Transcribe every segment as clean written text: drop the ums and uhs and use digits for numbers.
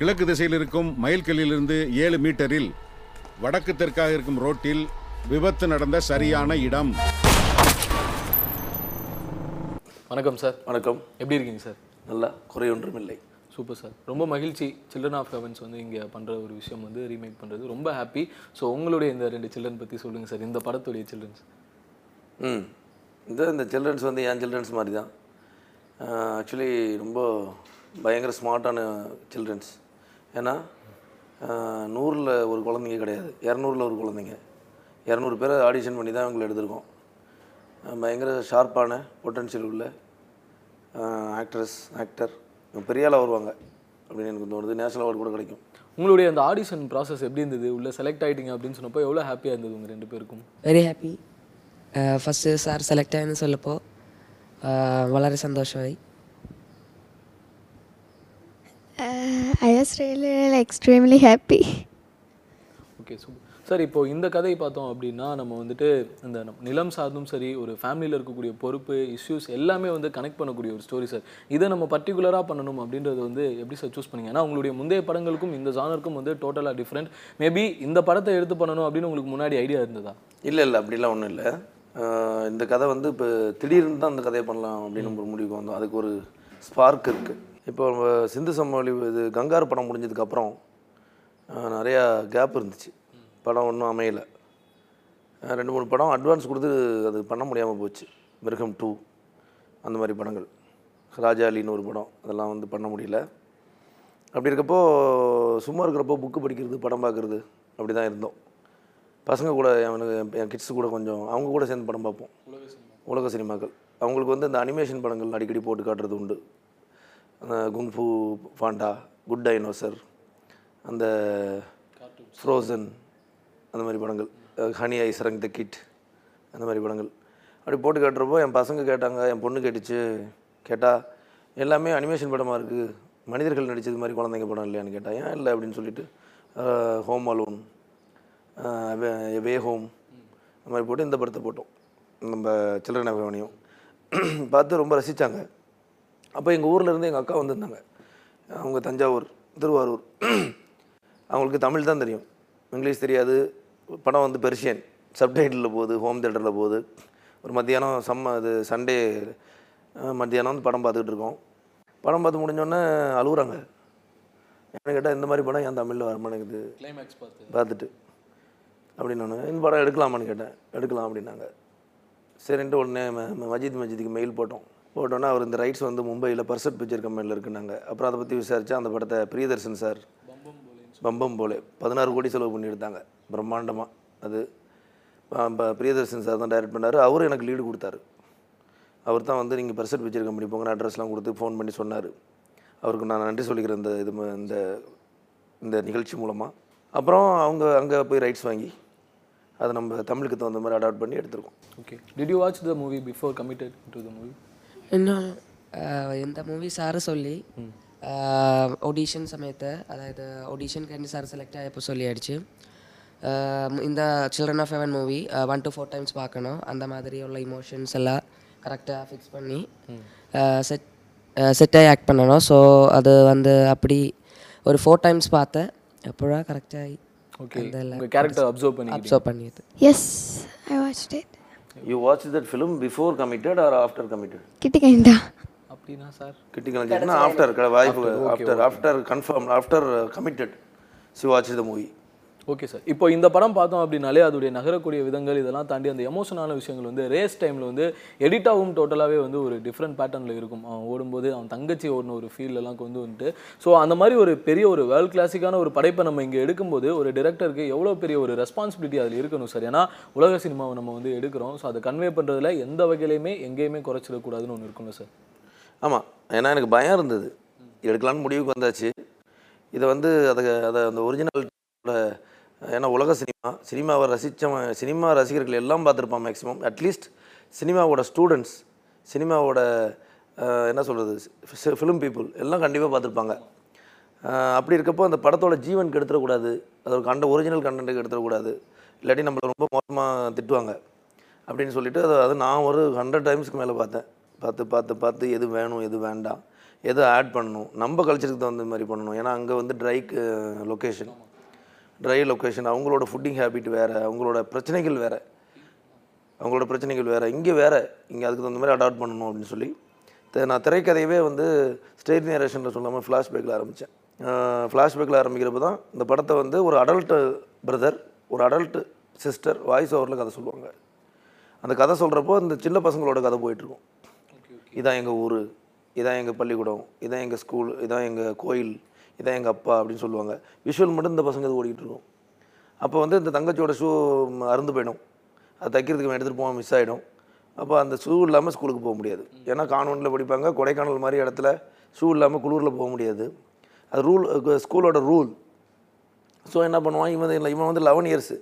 கிழக்கு திசையில் இருக்கும் மயில்கல்லிலிருந்து 7 மீட்டரில் வடக்கு தெற்காக இருக்கும் ரோட்டில் விபத்து நடந்த சரியான இடம். வணக்கம் சார். வணக்கம். எப்படி இருக்கீங்க சார்? நல்லா, குறை ஒன்றும் இல்லை. சூப்பர் சார், ரொம்ப மகிழ்ச்சி. சில்ட்ரன் ஆஃப் ஹெவன்ஸ் வந்து இங்கே பண்ணுற ஒரு விஷயம் வந்து ரீமேக் பண்ணுறது ரொம்ப ஹாப்பி. ஸோ உங்களுடைய இந்த 2 சில்ட்ரன் பற்றி சொல்லுங்கள் சார், இந்த படத்துடைய சில்ட்ரன்ஸ். இந்த சில்ட்ரன்ஸ் வந்து என் சில்ட்ரன்ஸ் மாதிரி தான். ஆக்சுவலி ரொம்ப பயங்கர ஸ்மார்ட்டான சில்ட்ரன்ஸ். ஏன்னா 100ல் ஒரு குழந்தைங்க கிடையாது, 200ல் ஒரு குழந்தைங்க. 200 பேரை ஆடிஷன் பண்ணி தான் இவங்களை எடுத்திருக்கோம். பயங்கர ஷார்ப்பான பொட்டன்ஷியல் உள்ள ஆக்டர் பெரிய ஆளாக வருவாங்க அப்படின்னு எனக்கு தோணுது. நேஷனல் அவார்டு கூட கிடைக்கும். உங்களுடைய அந்த ஆடிஷன் ப்ராசஸ் எப்படி இருந்தது? உள்ளே செலக்ட் ஆகிட்டீங்க அப்படின்னு சொன்னப்போ எவ்வளோ ஹாப்பியாக இருந்தது உங்கள் 2 பேருக்கும்? Very happy. First sir select ஆகினு சொல்லப்போ வளரே சந்தோஷமாய். I was really extremely happy. Okay, super. Sir, இப்போது இந்த கதையை பார்த்தோம் அப்படின்னா நம்ம வந்துட்டு இந்த நிலம் சார்ந்தும் சரி, ஒரு ஃபேமிலியில் இருக்கக்கூடிய பொறுப்பு, இஷ்யூஸ் எல்லாமே வந்து கனெக்ட் பண்ணக்கூடிய ஒரு ஸ்டோரி சார். இதை நம்ம பர்டிகுலராக பண்ணணும் அப்படின்றது வந்து எப்படி சார் சூஸ் பண்ணிங்க? ஏன்னா உங்களுடைய முந்தைய படங்களுக்கும் இந்த ஜானருக்கும் வந்து டோட்டலாக டிஃப்ரெண்ட். மேபி இந்த படத்தை எடுத்து பண்ணணும் அப்படின்னு உங்களுக்கு முன்னாடி ஐடியா இருந்ததா? இல்லை, அப்படிலாம் ஒன்றும் இல்லை. இந்த கதை வந்து இப்போ திடீர்னு தான் இந்த கதையை பண்ணலாம் அப்படின்னு ஒரு முடிவுக்கு வந்தோம். அதுக்கு ஒரு ஸ்பார்க் இருக்குது. இப்போ சிந்து சமவெளி இது கங்கார் படம் முடிஞ்சதுக்கப்புறம் நிறையா கேப் இருந்துச்சு. படம் ஒன்றும் அமையலை. 2-3 படம் அட்வான்ஸ் கொடுத்து அது பண்ண முடியாமல் போச்சு. மிருகம் 2 அந்த மாதிரி படங்கள், ராஜாலின்னு ஒரு படம், அதெல்லாம் வந்து பண்ண முடியல. அப்படி இருக்கப்போ சும்மா இருக்கிறப்போ புக்கு படிக்கிறது, படம் பார்க்குறது, அப்படி தான் இருந்தோம். பசங்க கூட, என் கிட்ஸு கூட கொஞ்சம் அவங்க கூட சேர்ந்து படம் பார்ப்போம். உலக சினிமாக்கள் அவங்களுக்கு வந்து இந்த அனிமேஷன் படங்கள் அடிக்கடி போட்டு காட்டுறது உண்டு. அந்த குங்ஃபூ பாண்டா, குட் டைனோசர், அந்த ஃப்ரோசன், அந்த மாதிரி படங்கள், honey I Sarang the kid, அந்த மாதிரி படங்கள் அப்படி போட்டு கேட்டுறப்போ என் பசங்க கேட்டாங்க, என் பொண்ணு கேட்டுச்சு. கேட்டால் எல்லாமே அனிமேஷன் படமாக இருக்குது, மனிதர்கள் நடித்தது மாதிரி குழந்தைங்க படம் இல்லையான்னு கேட்டால், ஏன் இல்லை அப்படின்னு சொல்லிட்டு ஹோம் அலோன், வே ஹோம், அந்த மாதிரி போட்டு இந்த படத்தை போட்டோம். நம்ம சில்ட்ரன் ஆஃப் ஹெவனையும் பார்த்து ரொம்ப ரசித்தாங்க. அப்போ எங்கள் ஊர்லேருந்து எங்கள் அக்கா வந்திருந்தாங்க. அவங்க தஞ்சாவூர், திருவாரூர், அவங்களுக்கு தமிழ் தான் தெரியும், இங்கிலீஷ் தெரியாது. படம் வந்து பெர்ஷியன் சப்டைட்டில் போகுது, ஹோம் தேட்டரில் போகுது. ஒரு மத்தியானம் அது சண்டே மத்தியானம் வந்து படம் பார்த்துக்கிட்டு இருக்கோம். படம் பார்த்து முடிஞ்சோடனே அழுகுறாங்க. என்ன கேட்டால், இந்த மாதிரி படம் என் தமிழில் வரமாட்டேங்குது பார்த்துட்டு அப்படின்னு. நான் இந்த படம் எடுக்கலாமான்னு கேட்டேன். எடுக்கலாம் அப்படின்னாங்க. சரின்ட்டு உடனே மஜிதுக்கு மெயில் போட்டோன்னா அவர் இந்த ரைட்ஸ் வந்து மும்பையில் பர்சட் பிக்சர் கம்பெனியில் இருக்குன்னாங்க. அப்புறம் அதை பற்றி விசாரித்தா அந்த படத்தை பிரியதர்ஷன் சார் பம்பம் போலே 16 கோடி செலவு பண்ணியிருந்தாங்க, பிரம்மாண்டமாக. அது பிரியதர்ஷன் சார் தான் டைரக்ட் பண்ணார். அவரும் எனக்கு லீடு கொடுத்தாரு. அவர் தான் வந்து நீங்கள் பர்சட் பிக்சர் கம்பெனி போங்கன்னு அட்ரஸ்லாம் கொடுத்து ஃபோன் பண்ணி சொன்னார். அவருக்கு நான் நன்றி சொல்லிக்கிறேன் இந்த நிகழ்ச்சி மூலமாக. அப்புறம் அவங்க அங்கே போய் ரைட்ஸ் வாங்கி அதை நம்ம தமிழுக்கு தகுந்த மாதிரி அடாப்ட் பண்ணி எடுத்துருக்கோம். Okay. Did you watch the movie before committed to the movie? இன்னும் இந்த மூவி சார் சொல்லி ഓഡീഷൻ സമയത്ത്, അതായത് ഓഡീഷൻ കഴിഞ്ഞ് സാർ സെലക്ട് ആയപ്പോൾ ചൊല്ലിയായിടിച്ച് இந்த Children of Heaven movie 1 to 4 times பார்க்கணும், அந்த மாதிரி உள்ள இமோஷன்ஸ் எல்லாம் கரெக்டாக ஃபிக்ஸ் பண்ணி செட்டாகி ஆக்ட் பண்ணணும். ஸோ அது வந்து அப்படி ஒரு 4 டைம்ஸ் பார்த்தேன். எப்போழா கரெக்டாகி அப்சர்வ் பண்ணியது. Yes, I watched it. You watch that film before committed or after committed? கிட்டிகைண்டா அப்படினா சார் கிட்டிகலன்னா ஆஃப்டர் வாய்ப்பு, after confirm, after committed she watch the movie. Okay sir, இப்போ இந்த படம் பார்த்தோம் அப்படின்னாலே அதோடைய நகரக்கூடிய விதங்கள் இதெல்லாம் தாண்டி அந்த எமோஷனான விஷயங்கள் வந்து ரேஸ் டைமில் வந்து எடிட்டாகவும் டோட்டலாகவே வந்து ஒரு டிஃப்ரெண்ட் பேட்டர்னில் இருக்கும். அவன் ஓடும்போது அவன் தங்கச்சி ஓடின ஒரு ஃபீல்டெல்லாம் கொண்டு வந்துட்டு. ஸோ அந்த மாதிரி ஒரு பெரிய ஒரு வேர்ல்ட் கிளாஸிக்கான ஒரு படைப்பை நம்ம இங்கே எடுக்கும்போது ஒரு டிரெக்டருக்கு எவ்வளோ பெரிய ஒரு ரெஸ்பான்சிபிலிட்டி அதில் இருக்கணும் சார். ஏன்னா உலக சினிமாவை நம்ம வந்து எடுக்கிறோம். ஸோ அதை கன்வே பண்ணுறதுல எந்த வகையிலையுமே எங்கேயுமே குறைச்சிடக்கூடாதுன்னு ஒன்று இருக்குல்ல சார்? ஆமாம். ஏன்னா எனக்கு பயம் இருந்தது. எடுக்கலான்னு முடிவுக்கு வந்தாச்சு. இதை வந்து அதை அந்த ஒரிஜினல்ட, ஏன்னா உலக சினிமாவை ரசித்தவன், சினிமா ரசிகர்கள் எல்லாம் பார்த்துருப்பான் மேக்ஸிமம். அட்லீஸ்ட் சினிமாவோட ஸ்டூடெண்ட்ஸ், சினிமாவோட என்ன சொல்கிறது, ஃபிலிம் பீப்புள் எல்லாம் கண்டிப்பாக பார்த்துருப்பாங்க. அப்படி இருக்கப்போ அந்த படத்தோட ஜீவனுக்கு எடுத்துடக்கூடாது, அதோட ஒரிஜினல் கண்டென்ட்டுக்கு எடுத்துடக்கூடாது, இல்லாட்டி நம்மளை ரொம்ப மோசமாக திட்டுவாங்க அப்படின்னு சொல்லிட்டு அது நான் ஒரு 100 டைம்ஸ்க்கு மேலே பார்த்தேன். பார்த்து எது வேணும், எது வேண்டாம், எதோ ஆட் பண்ணணும், நம்ம கல்ச்சருக்கு தகுந்த மாதிரி பண்ணணும். ஏன்னா அங்கே வந்து ட்ரை லொக்கேஷன், அவங்களோட ஃபுட்டிங் ஹேபிட் வேறு, அவங்களோட பிரச்சனைகள் வேறு, இங்கே வேறு, இங்கே அதுக்கு தகுந்த மாதிரி அடாப்ட் பண்ணணும் அப்படின்னு சொல்லி நான் திரைக்கதையவே வந்து ஸ்டேஜ் நேரேஷனில் சொல்லாமல் ஃப்ளாஷ்பேக்கில் ஆரம்பிக்கிறப்ப தான் இந்த படத்தை வந்து ஒரு அடல்ட்டு பிரதர் ஒரு அடல்ட்டு சிஸ்டர் வாய்ஸ் ஓவரில் கதை சொல்லுவாங்க. அந்த கதை சொல்கிறப்போ இந்த சின்ன பசங்களோட கதை போயிட்டுருக்கும். இதான் எங்கள் ஊர், இதான் எங்கள் பள்ளிக்கூடம், இதான் எங்கள் ஸ்கூல், இதான் எங்கள் கோயில், இதான் எங்கள் அப்பா அப்படின்னு சொல்லுவாங்க. விஷுவல் மட்டும் இந்த பசங்க இது ஓடிக்கிட்டுருக்கும். அப்போ வந்து இந்த தங்கச்சியோட ஷூ அறுந்து போயிடும், அது தைக்கிறதுக்கு எடுத்துகிட்டு போக மிஸ் ஆகிடும். அப்போ அந்த ஷூ இல்லாமல் ஸ்கூலுக்கு போக முடியாது, ஏன்னா கான்வென்ட்டில் படிப்பாங்க. கொடைக்கானல் மாதிரி இடத்துல ஷூ இல்லாமல் குளூரில் போக முடியாது, அது ஸ்கூலோட ரூல். ஸோ என்ன பண்ணுவான் இவன் வந்து 11 இயர்ஸு,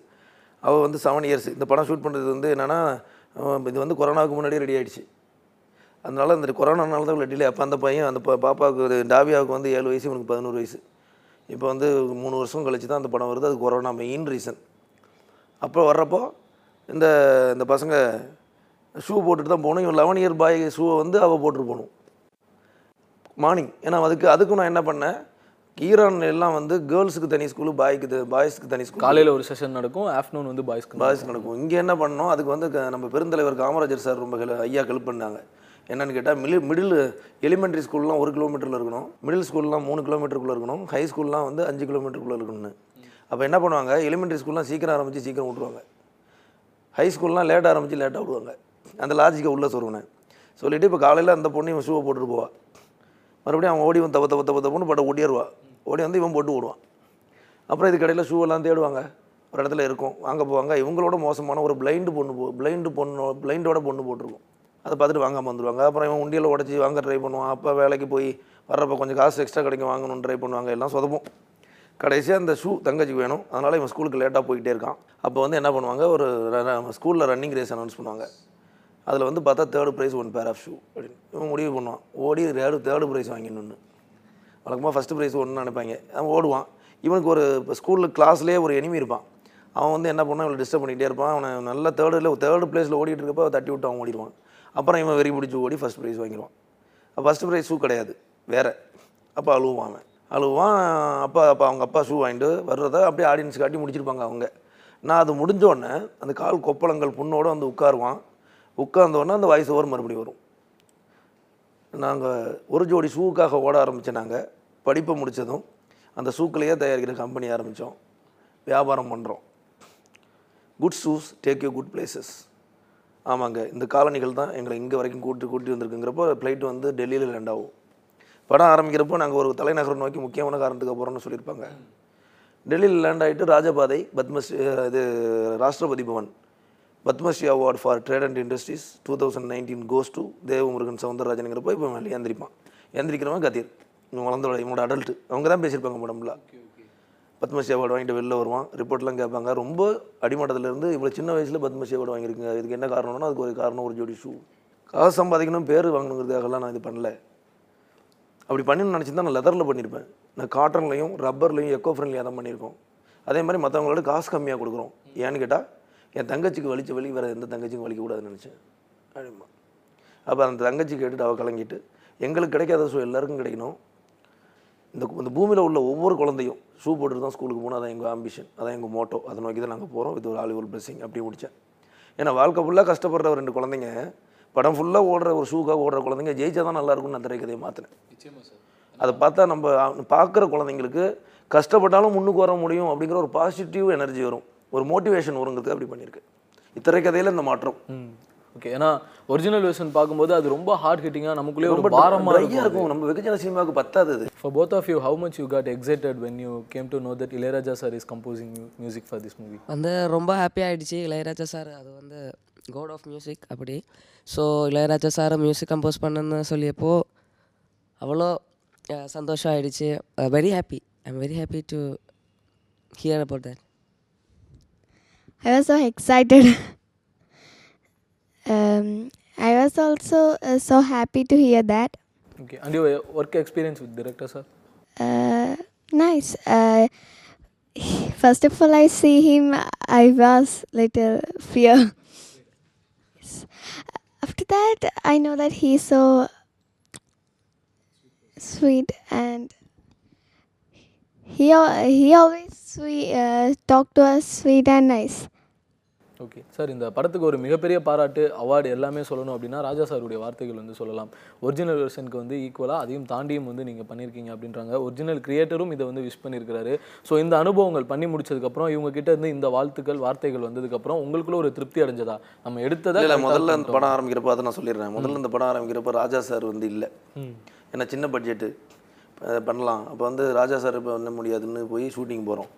அவள் வந்து 7 இயர்ஸு. இந்த படம் ஷூட் பண்ணுறது வந்து என்னென்னா இது வந்து கொரோனாவுக்கு முன்னாடியே ரெடி ஆகிடுச்சு, அதனால அந்த கொரோனானால தான் இவ்வளோ டிலே. அப்போ அந்த பையன் அந்த பாப்பாவுக்கு டாவியாவுக்கு வந்து 7 வயசு, இவனுக்கு 11 வயசு. இப்போ வந்து 3 வருஷம் கழிச்சு தான் அந்த படம் வருது, அது கொரோனா மெயின் ரீசன். அப்போ வர்றப்போ இந்த பசங்க ஷூ போட்டுட்டு தான் போகணும். இவன் 11 இயர் பாய் ஷூவை வந்து அவள் போட்டுட்டு போகணும் மார்னிங். ஏன்னா அதுக்கு நான் என்ன பண்ணேன், ஈரான்ல எல்லாம் வந்து கேர்ள்ஸுக்கு தனி ஸ்கூலு, பாய்ஸ்க்கு தனி ஸ்கூல், காலையில் ஒரு செஷன் நடக்கும், ஆஃப்டர்நூன் வந்து பாய்ஸ்க்கு நடக்கும். இங்கே என்ன பண்ணோம், அதுக்கு வந்து நம்ம பெருந்தலைவர் காமராஜர் சார் ரொம்ப ஐயா ஹெல்ப் பண்ணாங்க. என்னென்னு கேட்டால் மிடில் எலிமெண்ட்ரி ஸ்கூல்லாம் 1 கிலோமீட்டரில் இருக்கணும், மிடில் ஸ்கூல்லாம் 3 கிலோமீட்டருக்குள்ளே இருக்கணும், ஹை ஸ்கூல்லாம் வந்து 5 கிலோமீட்டருக்குள்ளே இருக்கணும்னு. அப்போ என்ன பண்ணுவாங்க, எலிமெண்ட்ரி ஸ்கூல்லாம் சீக்கிரம் ஆரம்பித்து சீக்கிரம் விட்ருவாங்க, ஹை ஸ்கூல்லாம் லேட்டாக ஆரம்பித்து லேட்டாக விடுவாங்க. அந்த லாஜிக்கை உள்ளே சொல்லுவேன் சொல்லிவிட்டு இப்போ காலையில் அந்த பொண்ணு இவன் ஷூவை போட்டுட்டு போவா, மறுபடியும் அவன் ஓடி வந்து தப்பு பட்டை ஓடிடுவா, ஓடி வந்து இவன் போட்டு ஓடுவான். அப்புறம் இது கடையில் ஷூவெல்லாம் தேடுவாங்க, ஒரு இடத்துல இருக்கும், அங்கே போவாங்க. இவங்களோட மோசமான ஒரு பிளைண்டோட பொண்ணு போட்டிருக்கும், அதை பார்த்துட்டு வாங்காமல் வந்துடுவாங்க. அப்புறம் இவன் உண்டியில் உடச்சி வாங்க ட்ரை பண்ணுவான். அப்போ வேலைக்கு போய் வர்றப்போ கொஞ்சம் காசு எக்ஸ்ட்ரா கிடைக்கும், வாங்கணும்னு ட்ரை பண்ணுவாங்க, எல்லாம் சொதப்பும். கடைசியாக அந்த ஷூ தங்கச்சிக்கு வேணும், அதனால் இவன் ஸ்கூலுக்கு லேட்டாக போய்கிட்டே இருக்கான். அப்போ வந்து என்ன பண்ணுவாங்க, ஒரு ஸ்கூலில் ரன்னிங் ரேஸ் அனௌன்ஸ் பண்ணுவாங்க. அதில் வந்து பார்த்தா 3rd price 1 pair of shoe அப்படின்னு இவன் முடிவு பண்ணுவான். ஓடி 3rd ப்ரைஸ் வாங்கிடணுன்னு. வழக்கமாக 1st ப்ரைஸ் 1 நினைப்பாங்க, அவன் ஓடுவான். இவனுக்கு ஒரு ஸ்கூலில் கிளாஸ்லேயே ஒரு எனிமி இருப்பான், அவன் வந்து என்ன பண்ணுவான், இவளை டிஸ்டர்ப் பண்ணிகிட்டே இருப்பான். அவனை நல்லா 3rd ப்ளேஸில் ஓடிட்டு இருக்கப்போ தட்டி விட்டு அவன் ஓடிடுவான். அப்புறம் இவன் வெறி பிடிச்சி ஓடி 1st ப்ரைஸ் வாங்கிடுவான். அப்போ 1st ப்ரைஸ் ஷூ கிடையாது, வேறு. அப்போ அழுவான். அப்போ அவங்க அப்பா ஷூ வாங்கிட்டு வர்றதை அப்படியே ஆடியன்ஸ் காட்டி முடிச்சிருப்பாங்க அவங்க. நான் அது முடிஞ்சோடனே அந்த கால் கொப்பளங்கள் புண்ணோடு வந்து உட்கார்ந்தோடனே அந்த வாய்ஸ் ஓவர் மறுபடியும் வரும். நாங்கள் ஒரு ஜோடி ஷூக்காக ஓட ஆரம்பித்தோம், நாங்கள் படிப்பை முடித்ததும் அந்த ஷூக்கிலேயே தயாரிக்கிற கம்பெனி ஆரம்பித்தோம், வியாபாரம் பண்ணுறோம். Good shoes take you good places. ஆமாங்க, இந்த காலனிகள் தான் எங்களை இங்கே வரைக்கும் கூட்டி வந்திருக்குங்கிறப்போ ஃப்ளைட் வந்து டெல்லியில் லேண்ட் ஆகும். படம் ஆரம்பிக்கிறப்போ நாங்கள் ஒரு தலைநகரை நோக்கி முக்கியமான காரணத்துக்கு போகிறோம்னு சொல்லியிருப்பாங்க. டெல்லியில் லேண்ட் ஆகிட்டு ராஜபாதை, பத்மஸ்ரீ, இது Rashtrapati Bhavan, Padmashri award for trade and industries 2019 goes to Deva Murugan சௌந்தரராஜனுங்கிறப்போ இப்போ எந்திரிக்கிறவன் கதிர், இவன் வளர்ந்தோட இவனோட அடல்ட்டு அவங்க தான் பேசியிருப்பாங்க மேடம்ல. பத்மஸ்ரீ அவார்டு வாங்கிட்டு வெளில வருவான், ரிப்போர்ட்லாம் கேட்பாங்க. ரொம்ப அடிமட்டத்திலேருந்து இவ்வளோ சின்ன வயசில் பத்மஸ்ரீ அவார்டு வாங்கியிருக்குங்க, இதுக்கு என்ன காரணம்னா அதுக்கு ஒரு காரணம் ஒரு ஜோடி ஷூ. காசு சம்பாதிக்கணும், பேர் வாங்கணுங்கிறதுக்காகலாம் நான் இது பண்ணல. அப்படி பண்ணின்னு நினச்சிருந்தா நான் லெதரில் பண்ணியிருப்பேன். நான் காட்டன்லையும் ரப்பர்லையும் எக்கோ ஃப்ரெண்ட்லியாக தான் பண்ணியிருக்கோம். அதே மாதிரி மற்றவங்களோட காசு கம்மியாக கொடுக்குறோம். ஏன்னு கேட்டால் என் தங்கச்சிக்கு வலிச்ச வலி வேறு எந்த தங்கச்சிக்கும் வலிக்கக்கூடாதுன்னு நினச்சேன். அப்படிமா அப்போ அந்த தங்கச்சி கேட்டுட்டு அவள் கலங்கிட்டு, எங்களுக்கு கிடைக்காத ஷூ எல்லாருக்கும் கிடைக்கணும், இந்த பூமியில் உள்ள ஒவ்வொரு குழந்தையும் ஷூ போட்டுட்டு தான் ஸ்கூலுக்கு போகணும், அதான் எங்கள் ஆம்பிஷன், அதான் எங்கள் மோட்டோ, அதை நோக்கி தான் நாங்கள் போகிறோம், இது ஒரு ஆலிவல் பிளஸிங் அப்படி முடித்தேன். ஏன்னா வாழ்க்கை ஃபுல்லாக கஷ்டப்படுற ஒரு 2 குழந்தைங்க, படம் ஃபுல்லாக ஓடுற ஒரு ஷூக்காக ஓடுற குழந்தைங்க ஜெயிச்சா தான் நல்லாயிருக்கும்னு நான் திரைக்கதையை மாற்றினேன். அதை பார்த்தா நம்ம பார்க்குற குழந்தைங்களுக்கு கஷ்டப்பட்டாலும் முன்னுக்கு வர முடியும் அப்படிங்கிற ஒரு பாசிட்டிவ் எனர்ஜி வரும், ஒரு மோட்டிவேஷன் வருங்கிறது அப்படி பண்ணியிருக்கு இத்தனை கதையில் இந்த மாற்றம். ஓகே, ஏன்னா ஒரிஜினல் வெர்ஷன் பார்க்கும்போது அது ரொம்ப ஹார்ட் ஹிட்டிங்காக நமக்குள்ளே ரொம்ப பாரமாக இருக்கும், நம்ம வெகுஜன சினிமாவுக்கு பத்தாது. For both of you, how much you got excited when you came to know that Ilaiyaraaja sir is composing music for this movie? வந்து ரொம்ப ஹாப்பியாக ஆகிடுச்சு. இளையராஜா சார் அது வந்து காட் ஆஃப் மியூசிக் அப்படி. So Ilaiyaraaja sir music compose பண்ணுன்னு சொல்லியப்போ அவ்வளோ சந்தோஷம் ஆகிடுச்சு. I am very happy to hear about that. I was so excited. I was also so happy to hear that. Okay, and your work experience with director sir? Nice. First of all I see him, I was little fear. Yes. After that I know that he is so sweet, and he always sweet, talk to us sweet and nice. Okay sir, இந்த படத்துக்கு ஒரு மிகப்பெரிய பாராட்டு award எல்லாமே சொல்லணும் அப்படின்னா ராஜா சாருடைய வார்த்தைகள் வந்து சொல்லலாம். ஒரிஜினல் வெர்ஷனுக்கு வந்து ஈக்குவலாக அதையும் தாண்டியும் வந்து நீங்கள் பண்ணியிருக்கீங்க அப்படின்றாங்க. ஒரிஜினல் கிரியேட்டரும் இதை வந்து விஷ் பண்ணியிருக்கிறாரு. ஸோ இந்த அனுபவங்கள் பண்ணி முடிச்சதுக்கப்புறம் இவங்ககிட்ட இருந்து இந்த வார்த்தைகள் வந்ததுக்கப்புறம் உங்களுக்குள்ள ஒரு திருப்தி அடைஞ்சதா நம்ம எடுத்ததா? இல்லை, முதல்ல அந்த படம் ஆரம்பிக்கிறப்போ அதை நான் சொல்லிடுறேன். முதல்ல இந்த படம் ஆரம்பிக்கிறப்போ ராஜா சார் வந்து இல்லை, ஏன்னா சின்ன பட்ஜெட்டு பண்ணலாம். அப்போ வந்து ராஜா சார் இப்போ பண்ண முடியாதுன்னு போய் ஷூட்டிங் போகிறோம்.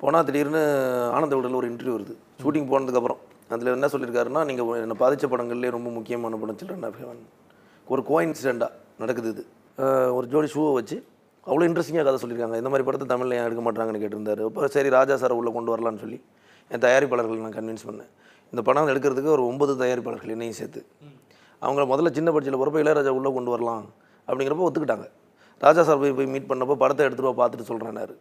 போனால் திடீர்னு ஆனந்த விடலில் ஒரு இன்டர்வியூ வருது. ஷூட்டிங் போனதுக்கப்புறம் அதில் என்ன சொல்லியிருக்காருன்னா, நீங்கள் என்னை பாதித்த படங்கள்லேயே ரொம்ப முக்கியமான படம் Children of Heavens. ஒரு கோயின்சிடெண்ட்டாக நடக்குது இது. ஒரு ஜோடி ஷூவை வச்சு அவ்வளோ இன்ட்ரெஸ்டிங்காக கதை சொல்லியிருக்காங்க. இந்த மாதிரி படத்தை தமிழில் ஏன் எடுக்க மாட்டாங்கன்னு கேட்டிருந்தாரு. அப்போ சரி ராஜா சாரை உள்ளே கொண்டு வரலான்னு சொல்லி என் தயாரிப்பாளர்களை நான் கன்வின்ஸ் பண்ணேன். இந்த படம் எடுக்கிறதுக்கு ஒரு 9 தயாரிப்பாளர்கள் என்னையும் சேர்த்து. அவங்கள முதல்ல சின்ன பட்ஜெட்டில் போகிறப்ப இளையராஜா உள்ளே கொண்டு வரலாம் அப்படிங்கிறப்ப ஒத்துக்கிட்டாங்க. ராஜா சார் போய் மீட் பண்ணப்போ படத்தை எடுத்துகிட்டு போய் பார்த்துட்டு சொல்கிறேன்னாரு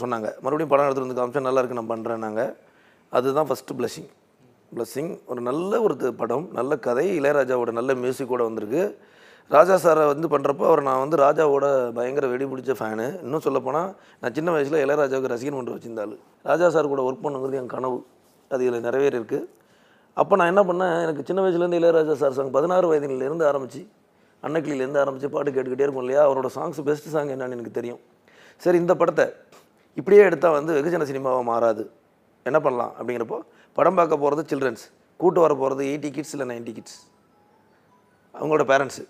சொன்னாங்க. மறுபடியும் படம் எடுத்துகிட்டு வந்து காமிச்சா நல்லா இருக்குது நான் பண்ணுறேன். நாங்கள் அதுதான் ஃபஸ்ட்டு பிளஸ்ஸிங். ஒரு நல்ல ஒரு படம், நல்ல கதை, இளையராஜாவோட நல்ல மியூசிக்கோட வந்திருக்கு. ராஜா சாரை வந்து பண்ணுறப்போ அவர் நான் வந்து ராஜாவோட பயங்கர வெடி பிடிச்ச ஃபேனு. இன்னும் சொல்லப்போனால் நான் சின்ன வயசில் இளையராஜாவுக்கு ரசிகன் ஒன்று வச்சிருந்தாள். ராஜா சார் கூட ஒர்க் பண்ணுங்கிறது என் கனவு, அது இதில் நிறைவேறிருக்கு. அப்போ நான் என்ன பண்ணேன், எனக்கு சின்ன வயசுலேருந்து இளையராஜா சார் சாங் 16 வயதிலேருந்து ஆரம்பித்து அன்னக்கிளியிலேருந்து ஆரம்பித்து பாட்டு கேட்டுக்கிட்டே இருக்கும் இல்லையா. அவரோட சாங்ஸ் பெஸ்ட் சாங் என்னன்னு எனக்கு தெரியும். சரி, இந்த படத்தை இப்படியே எடுத்தால் வந்து வெகுஜன சினிமாவை மாறாது, என்ன பண்ணலாம் அப்படிங்கிறப்போ படம் பார்க்க போகிறது சில்ட்ரன்ஸ், கூட்டு வர போகிறது 80 கிட்ஸ் இல்லை 90 கிட்ஸ், அவங்களோட பேரண்ட்ஸு.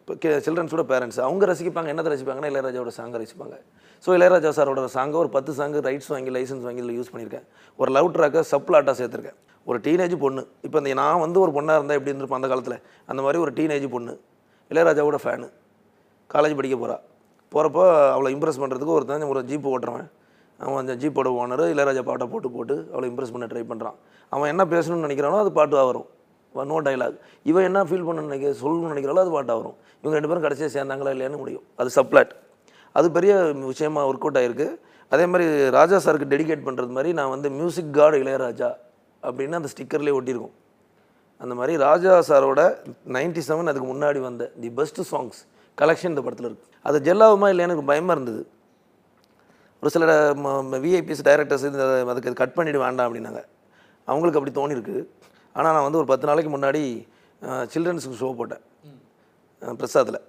இப்போ சில்ட்ரன்ஸோட பேரண்ட்ஸ் அவங்க ரசிப்பாங்க. என்னத்தை ரசிப்பாங்கன்னா இளையராஜாவோட சாங்கை ரசிப்பாங்க. ஸோ இளையராஜா சாரோட சாங்கை ஒரு 10 சாங்கு ரைட்ஸ் வாங்கி லைசன்ஸ் வாங்கி இதில் யூஸ் பண்ணியிருக்கேன். ஒரு லவ் ட்ராக்கை சப்ளாட்டாக சேர்த்துருக்கேன். ஒரு டீனேஜ் பொண்ணு, இப்போ இந்த நான் வந்து ஒரு பொண்ணாக இருந்தால் எப்படி இருந்திருப்பேன் அந்த காலத்தில், அந்த மாதிரி ஒரு டீனேஜ் பொண்ணு இளையராஜாவோட ஃபேனு, காலேஜ் படிக்க போகிறப்போ அவளை இம்ப்ரெஸ் பண்ணுறதுக்கு ஒரு ஜீப்பு ஓட்டுறவன், அவன் அந்த ஜீப்போட ஓனர் இளையராஜா பாட்டை போட்டு அவளை இம்ப்ரெஸ் பண்ண ட்ரை பண்ணுறான். அவன் என்ன பேசணும்னு நினைக்கிறானோ அது பாட்டாக வரும், நோ டைலாக். இவன் என்ன ஃபீல் பண்ணணும்னு சொல்லணும்னு நினைக்கிறாளோ அது பாட்டாக வரும். இவங்க 2 பேரும் கடைசியாக சேர்ந்தாங்களா இல்லையான்னு முடியும். அது சப்ளாட், அது பெரிய விஷயமாக ஒர்க் அவுட் ஆகிருக்கு. அதே மாதிரி ராஜா சாருக்கு டெடிகேட் பண்ணுறது மாதிரி நான் வந்து மியூசிக் காட் இளையராஜா அப்படின்னு அந்த ஸ்டிக்கர்லேயே ஒட்டியிருக்கோம். அந்த மாதிரி ராஜா சாரோட 97 அதுக்கு முன்னாடி வந்த தி பெஸ்ட் சாங்ஸ் கலெக்ஷன் இந்த படத்தில் இருக்குது. அது ஜெல்லாவுமா இல்லையான்னு எனக்கு பயமாக இருந்தது. ஒரு சில விஐபிஸ் டைரக்டர்ஸ் அதுக்கு கட் பண்ணிவிட்டு வேண்டாம் அப்படின்னாங்க, அவங்களுக்கு அப்படி தோணிருக்கு. ஆனால் நான் வந்து ஒரு 10 நாளைக்கு முன்னாடி சில்ட்ரன்ஸுக்கு ஷோ போட்டேன் பிரசாத்தில்.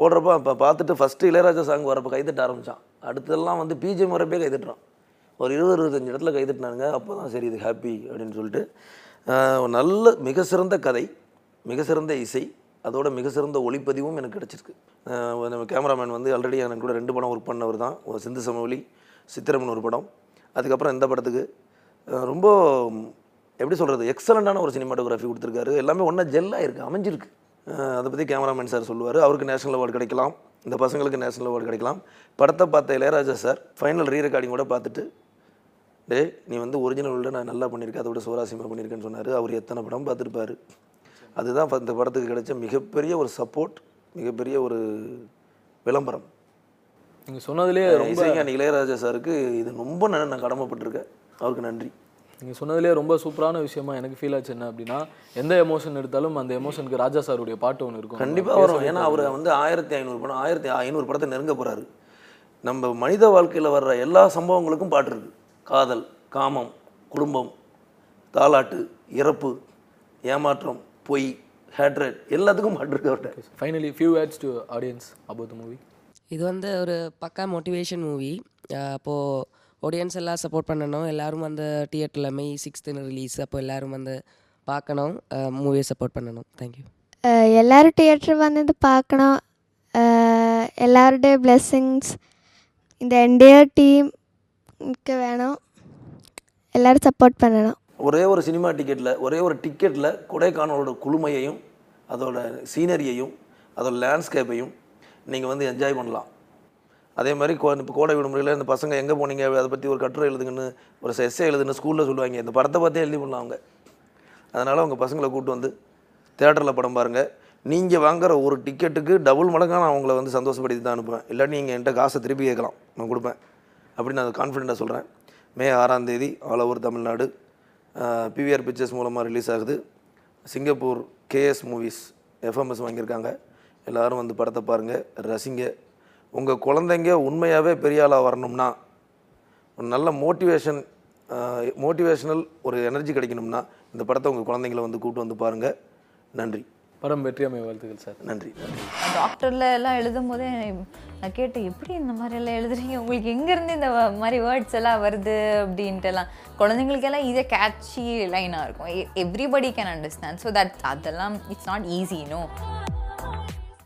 போடுறப்போ அப்போ பார்த்துட்டு ஃபஸ்ட்டு இளையராஜா சாங் வரப்போ கைதட்ட ஆரம்பித்தான். அடுத்ததெல்லாம் வந்து பிஜே முறைப்பே கைதட்டுறான். ஒரு 20-25 இடத்துல கைதட்டினாங்க. அப்போ தான் சரி இது ஹாப்பி அப்படின்னு சொல்லிட்டு ஒரு நல்ல மிக சிறந்த கதை, மிக சிறந்த இசை, அதோட மிக சிறந்த ஒளிப்பதிவும் எனக்கு கிடச்சிருக்கு. நம்ம கேமராமேன் வந்து ஆல்ரெடி எனக்கு கூட 2 படம் ஒர்க் பண்ணவர் தான். ஒரு சிந்துசமவெளி, சித்திரமன் ஒரு படம், அதுக்கப்புறம் இந்த படத்துக்கு ரொம்ப எப்படி சொல்கிறது எக்ஸலண்ட்டான ஒரு சினிமாட்டோகிராஃபி கொடுத்துருக்காரு. எல்லாமே ஒன்றா ஜெல்லாக இருக்குது, அமைஞ்சிருக்கு. அதை பற்றி கேமராமேன் சார் சொல்லுவார். அவருக்கு நேஷனல் அவார்டு கிடைக்கலாம், இந்த பசங்களுக்கு நேஷனல் அவார்டு கிடைக்கலாம். படத்தை பார்த்த இளையராஜா சார் ஃபைனல் ரீரெக்கார்டிங்கோட பார்த்துட்டு, டே நீ வந்து ஒரிஜினல் விட நான் நல்லா பண்ணியிருக்கேன், அதோட சுவராசியமாக பண்ணியிருக்கேன்னு சொன்னார். அவர் எத்தனை படம் பார்த்துருப்பார். அதுதான் இந்த படத்துக்கு கிடைச்ச மிகப்பெரிய ஒரு சப்போர்ட், மிகப்பெரிய ஒரு விளம்பரம். நீங்கள் சொன்னதுலேயே இசைஞானி இளையராஜா சாருக்கு இது ரொம்ப நான் கடமைப்பட்டிருக்கேன். அவருக்கு நன்றி. நீங்கள் சொன்னதுலேயே ரொம்ப சூப்பரான விஷயமா எனக்கு ஃபீல் ஆச்சு. என்ன அப்படின்னா, எந்த எமோஷன் எடுத்தாலும் அந்த எமோஷனுக்கு ராஜா சாருடைய பாட்டு ஒன்று இருக்கும், கண்டிப்பாக வரும். ஏன்னா அவர் வந்து 1500 படத்தை நெருங்க போகிறாரு. நம்ம மனித வாழ்க்கையில் வர்ற எல்லா சம்பவங்களுக்கும் பாட்டு இருக்குது. காதல், காமம், குடும்பம், தாலாட்டு, இறப்பு, ஏமாற்றம், பொய், ஹேட்ரட், எல்லாத்துக்கும் பாட்டு. Finally few words to audience about the movie. இது வந்து ஒரு பக்கா மோட்டிவேஷன் மூவி. அப்போது ஆடியன்ஸ் எல்லாம் சப்போர்ட் பண்ணணும். எல்லோரும் அந்த தியேட்டரில் May 6 ரிலீஸ். அப்போ எல்லோரும் வந்து பார்க்கணும், மூவியை சப்போர்ட் பண்ணணும். தேங்க்யூ. எல்லோரும் தியேட்டர் வந்து பார்க்கணும். எல்லாருடைய பிளெஸ்ஸிங்ஸ் இந்த என்டையர் டீமுக்கு வேணும். எல்லோரும் சப்போர்ட் பண்ணணும். ஒரே ஒரு டிக்கெட்டில் கொடைக்கானலோட குளுமையையும் அதோட சீனரியையும் அதோட லேண்ட்ஸ்கேப்பையும் நீங்கள் வந்து என்ஜாய் பண்ணலாம். அதே மாதிரி இப்போ கோடை விடுமுறையில் இந்த பசங்க எங்கே போனீங்க அதை பற்றி ஒரு கட்டுரை எழுதுங்கன்னு, ஒரு எஸ்ஸே எழுதுன்னு ஸ்கூலில் சொல்லுவாங்க. இந்த படத்தை பார்த்தே எழுதி பண்ணலாம் அவங்க. அதனால் அவங்க பசங்களை கூப்பிட்டு வந்து தேட்டரில் படம் பாருங்கள். நீங்கள் வாங்குகிற ஒரு டிக்கெட்டுக்கு டபுள் மடங்காக நான் அவங்கள வந்து சந்தோஷப்படுத்தி தான் அனுப்புவேன். இல்லாட்டி நீங்கள் என்கிட்ட காசை திருப்பி கேட்கலாம், நான் கொடுப்பேன் அப்படின்னு நான் கான்ஃபிடென்ட்டாக சொல்கிறேன். May 6 all over Tamil Nadu PVR pictures மூலமாக ரிலீஸ் ஆகுது. சிங்கப்பூர் KS மூவிஸ் FMS வாங்கியிருக்காங்க. எல்லோரும் வந்து படத்தை பாருங்கள், ரசிங்க. உங்கள் குழந்தைங்க உண்மையாகவே பெரிய ஆளாக வரணும்னா, ஒரு நல்ல மோட்டிவேஷனல் ஒரு எனர்ஜி கிடைக்கணும்னா இந்த படத்தை உங்கள் குழந்தைங்களை வந்து கூப்பிட்டு வந்து பாருங்கள். நன்றி. படம் வெற்றி அமைய வாழ்த்துக்கள் சார். நன்றி. டாக்டரில் எல்லாம் எழுதும் போதே நான் கேட்டேன், எப்படி இந்த மாதிரியெல்லாம் எழுதுறீங்க, உங்களுக்கு எங்கேருந்து இந்த மாதிரி வேர்ட்ஸ் எல்லாம் வருது அப்படின்ட்டுலாம். குழந்தைங்களுக்கெல்லாம் இதே கேட்சி லைனாக இருக்கும், everybody can understand. So that அதெல்லாம் இட்ஸ் நாட் ஈஸி, நோ.